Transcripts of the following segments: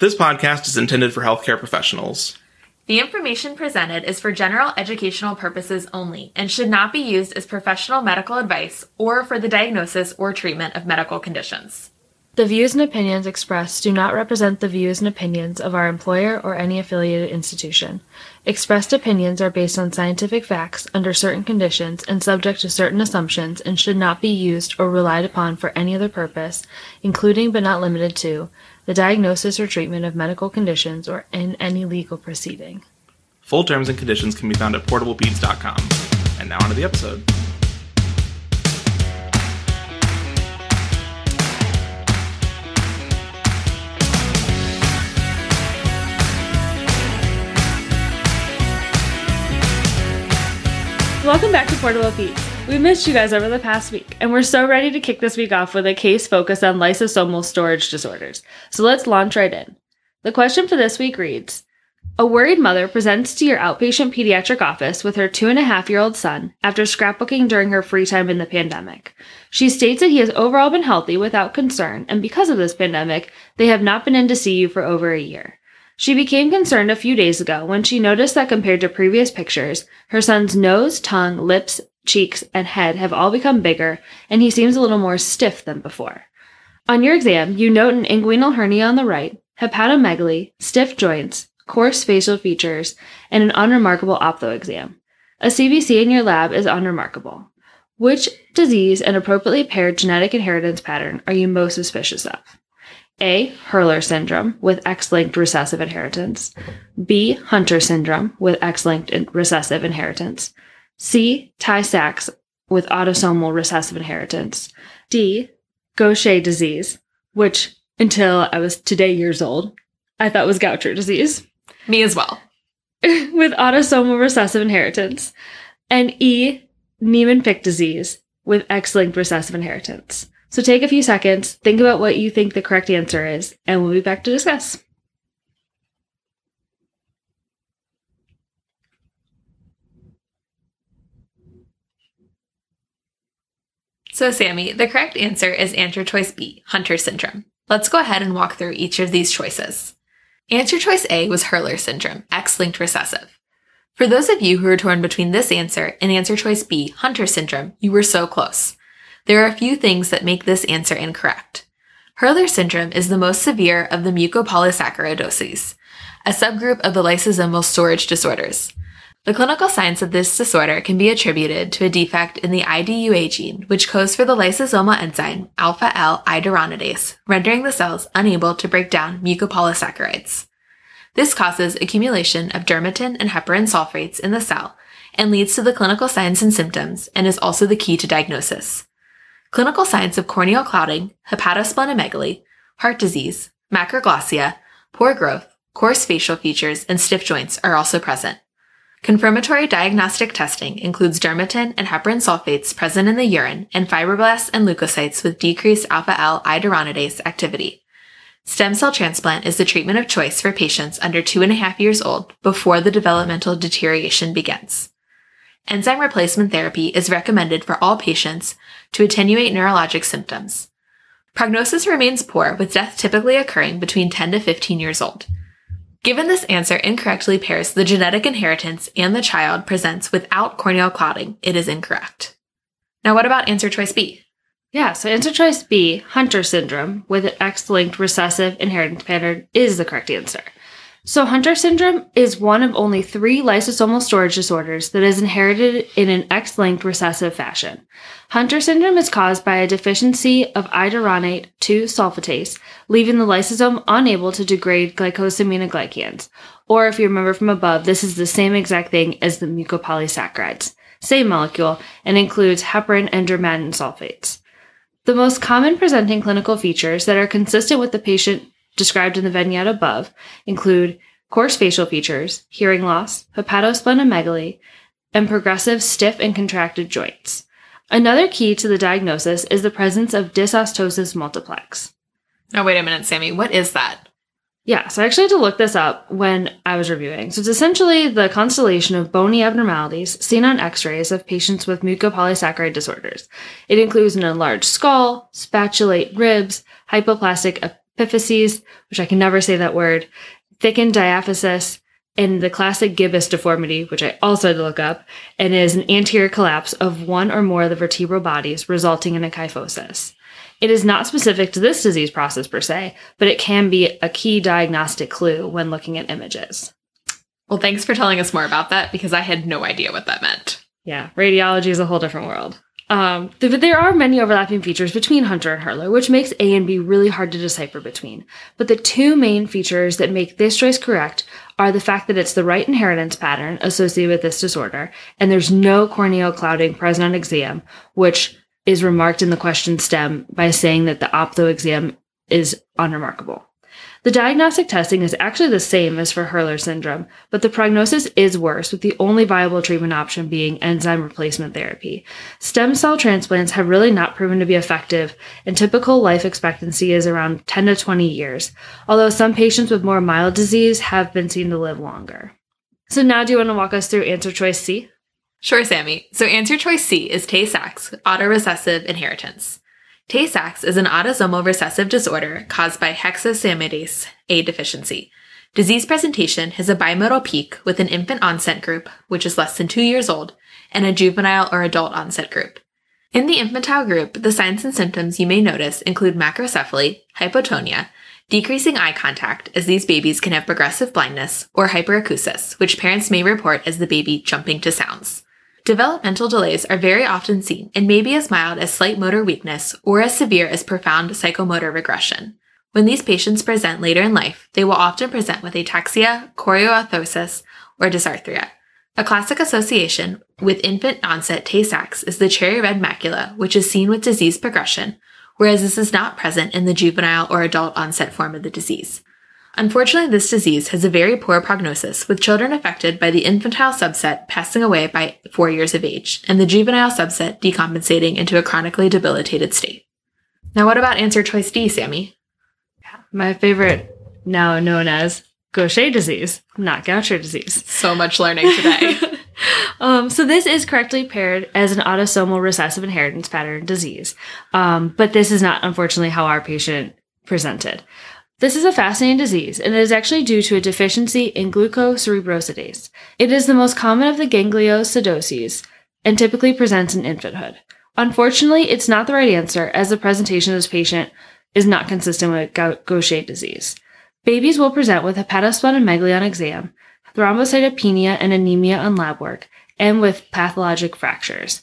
This podcast is intended for healthcare professionals. The information presented is for general educational purposes only and should not be used as professional medical advice or for the diagnosis or treatment of medical conditions. The views and opinions expressed do not represent the views and opinions of our employer or any affiliated institution. Expressed opinions are based on scientific facts under certain conditions and subject to certain assumptions and should not be used or relied upon for any other purpose, including but not limited to the diagnosis or treatment of medical conditions, or in any legal proceeding. Full terms and conditions can be found at portablebeats.com. And now onto the episode. Welcome back to Portable Beats. We missed you guys over the past week, and we're so ready to kick this week off with a case focused on lysosomal storage disorders. So let's launch right in. The question for this week reads, a worried mother presents to your outpatient pediatric office with her 2.5-year-old son after scrapbooking during her free time in the pandemic. She states that he has overall been healthy without concern, and because of this pandemic, they have not been in to see you for over a year. She became concerned a few days ago when she noticed that compared to previous pictures, her son's nose, tongue, lips, cheeks, and head have all become bigger, and he seems a little more stiff than before. On your exam, you note an inguinal hernia on the right, hepatomegaly, stiff joints, coarse facial features, and an unremarkable optho exam. A CBC in your lab is unremarkable. Which disease and appropriately paired genetic inheritance pattern are you most suspicious of? A. Hurler syndrome with X-linked recessive inheritance. B. Hunter syndrome with X-linked recessive inheritance. C. Tay-Sachs with autosomal recessive inheritance. D. Gaucher disease, which until I was today years old, I thought was Gaucher disease. Me as well. With autosomal recessive inheritance. And E. Niemann-Pick disease with X-linked recessive inheritance. So take a few seconds, think about what you think the correct answer is, and we'll be back to discuss. So, Sammy, the correct answer is answer choice B, Hunter syndrome. Let's go ahead and walk through each of these choices. Answer choice A was Hurler syndrome, X-linked recessive. For those of you who are torn between this answer and answer choice B, Hunter syndrome, you were so close. There are a few things that make this answer incorrect. Hurler syndrome is the most severe of the mucopolysaccharidoses, a subgroup of the lysosomal storage disorders. The clinical signs of this disorder can be attributed to a defect in the IDUA gene, which codes for the lysosomal enzyme alpha-L-iduronidase, rendering the cells unable to break down mucopolysaccharides. This causes accumulation of dermatin and heparin sulfates in the cell and leads to the clinical signs and symptoms, and is also the key to diagnosis. Clinical signs of corneal clouding, hepatosplenomegaly, heart disease, macroglossia, poor growth, coarse facial features, and stiff joints are also present. Confirmatory diagnostic testing includes dermatin and heparin sulfates present in the urine and fibroblasts and leukocytes with decreased alpha-L-iduronidase activity. Stem cell transplant is the treatment of choice for patients under 2.5 years old before the developmental deterioration begins. Enzyme replacement therapy is recommended for all patients to attenuate neurologic symptoms. Prognosis remains poor, with death typically occurring between 10 to 15 years old. Given this answer incorrectly pairs the genetic inheritance and the child presents without corneal clotting, it is incorrect. Now what about answer choice B? Yeah, so answer choice B, Hunter syndrome with an X-linked recessive inheritance pattern, is the correct answer. So Hunter syndrome is one of only 3 lysosomal storage disorders that is inherited in an X-linked recessive fashion. Hunter syndrome is caused by a deficiency of iduronate-2-sulfatase, leaving the lysosome unable to degrade glycosaminoglycans. Or if you remember from above, this is the same exact thing as the mucopolysaccharides, same molecule, and includes heparin and dermatin sulfates. The most common presenting clinical features that are consistent with the patient described in the vignette above include coarse facial features, hearing loss, hepatosplenomegaly, and progressive stiff and contracted joints. Another key to the diagnosis is the presence of dysostosis multiplex. Oh, wait a minute, Sammy. What is that? Yeah, so I actually had to look this up when I was reviewing. So it's essentially the constellation of bony abnormalities seen on x-rays of patients with mucopolysaccharide disorders. It includes an enlarged skull, spatulate ribs, hypoplastic epiphyses, which I can never say that word, thickened diaphysis, and the classic gibbous deformity, which I also had to look up, and is an anterior collapse of one or more of the vertebral bodies, resulting in a kyphosis. It is not specific to this disease process per se, but it can be a key diagnostic clue when looking at images. Well, thanks for telling us more about that, because I had no idea what that meant. Yeah, radiology is a whole different world. But there are many overlapping features between Hunter and Hurler, which makes A and B really hard to decipher between. But the two main features that make this choice correct are the fact that it's the right inheritance pattern associated with this disorder, and there's no corneal clouding present on exam, which is remarked in the question stem by saying that the opto exam is unremarkable. The diagnostic testing is actually the same as for Hurler syndrome, but the prognosis is worse, with the only viable treatment option being enzyme replacement therapy. Stem cell transplants have really not proven to be effective, and typical life expectancy is around 10 to 20 years, although some patients with more mild disease have been seen to live longer. So now do you want to walk us through answer choice C? Sure, Sammy. So answer choice C is Tay-Sachs, autorecessive inheritance. Tay-Sachs is an autosomal recessive disorder caused by hexosaminidase A deficiency. Disease presentation has a bimodal peak with an infant onset group, which is less than 2 years old, and a juvenile or adult onset group. In the infantile group, the signs and symptoms you may notice include macrocephaly, hypotonia, decreasing eye contact, as these babies can have progressive blindness, or hyperacusis, which parents may report as the baby jumping to sounds. Developmental delays are very often seen and may be as mild as slight motor weakness or as severe as profound psychomotor regression. When these patients present later in life, they will often present with ataxia, choreoarthrosis, or dysarthria. A classic association with infant-onset Tay-Sachs is the cherry red macula, which is seen with disease progression, whereas this is not present in the juvenile or adult-onset form of the disease. Unfortunately, this disease has a very poor prognosis, with children affected by the infantile subset passing away by 4 years of age, and the juvenile subset decompensating into a chronically debilitated state. Now, what about answer choice D, Sammy? My favorite, now known as Gaucher disease, not Gaucher disease. So much learning today. So this is correctly paired as an autosomal recessive inheritance pattern disease, but this is not, unfortunately, how our patient presented. This is a fascinating disease, and it is actually due to a deficiency in glucocerebrosidase. It is the most common of the gangliosidosis and typically presents in infanthood. Unfortunately, it's not the right answer, as the presentation of this patient is not consistent with Gaucher disease. Babies will present with hepatosplenomegaly on exam, thrombocytopenia and anemia on lab work, and with pathologic fractures.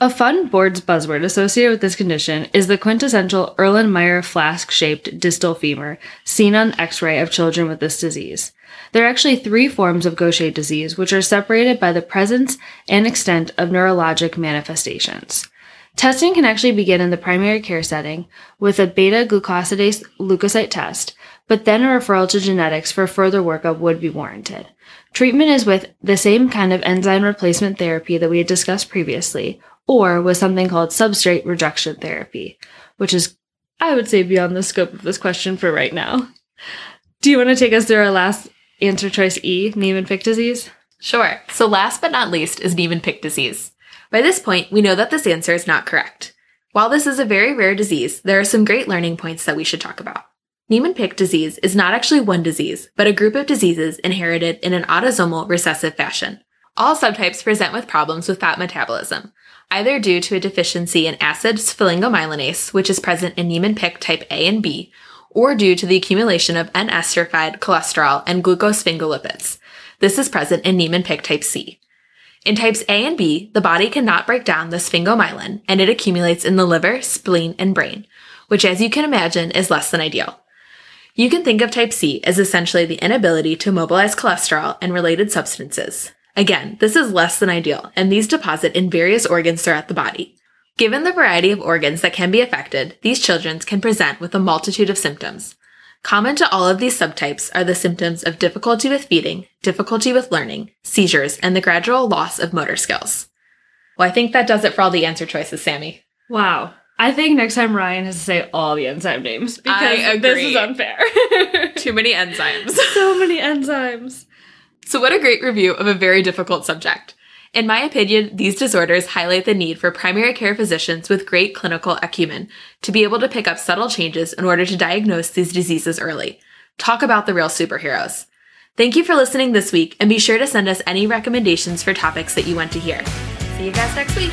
A fun board's buzzword associated with this condition is the quintessential Erlenmeyer flask-shaped distal femur seen on X-ray of children with this disease. There are actually three forms of Gaucher disease, which are separated by the presence and extent of neurologic manifestations. Testing can actually begin in the primary care setting with a beta-glucosidase leukocyte test, but then a referral to genetics for further workup would be warranted. Treatment is with the same kind of enzyme replacement therapy that we had discussed previously, or with something called substrate reduction therapy, which is, I would say, beyond the scope of this question for right now. Do you want to take us through our last answer choice E, Niemann-Pick disease? Sure. So last but not least is Niemann-Pick disease. By this point, we know that this answer is not correct. While this is a very rare disease, there are some great learning points that we should talk about. Niemann-Pick disease is not actually one disease, but a group of diseases inherited in an autosomal recessive fashion. All subtypes present with problems with fat metabolism, either due to a deficiency in acid sphingomyelinase, which is present in Niemann-Pick type A and B, or due to the accumulation of N-esterified cholesterol and glucosphingolipids. This is present in Niemann-Pick type C. In types A and B, the body cannot break down the sphingomyelin, and it accumulates in the liver, spleen, and brain, which, as you can imagine, is less than ideal. You can think of type C as essentially the inability to mobilize cholesterol and related substances. Again, this is less than ideal, and these deposit in various organs throughout the body. Given the variety of organs that can be affected, these children can present with a multitude of symptoms. Common to all of these subtypes are the symptoms of difficulty with feeding, difficulty with learning, seizures, and the gradual loss of motor skills. Well, I think that does it for all the answer choices, Sammy. Wow. I think next time Ryan has to say all the enzyme names, because this is unfair. Too many enzymes. So many enzymes. So what a great review of a very difficult subject. In my opinion, these disorders highlight the need for primary care physicians with great clinical acumen to be able to pick up subtle changes in order to diagnose these diseases early. Talk about the real superheroes. Thank you for listening this week, and be sure to send us any recommendations for topics that you want to hear. See you guys next week.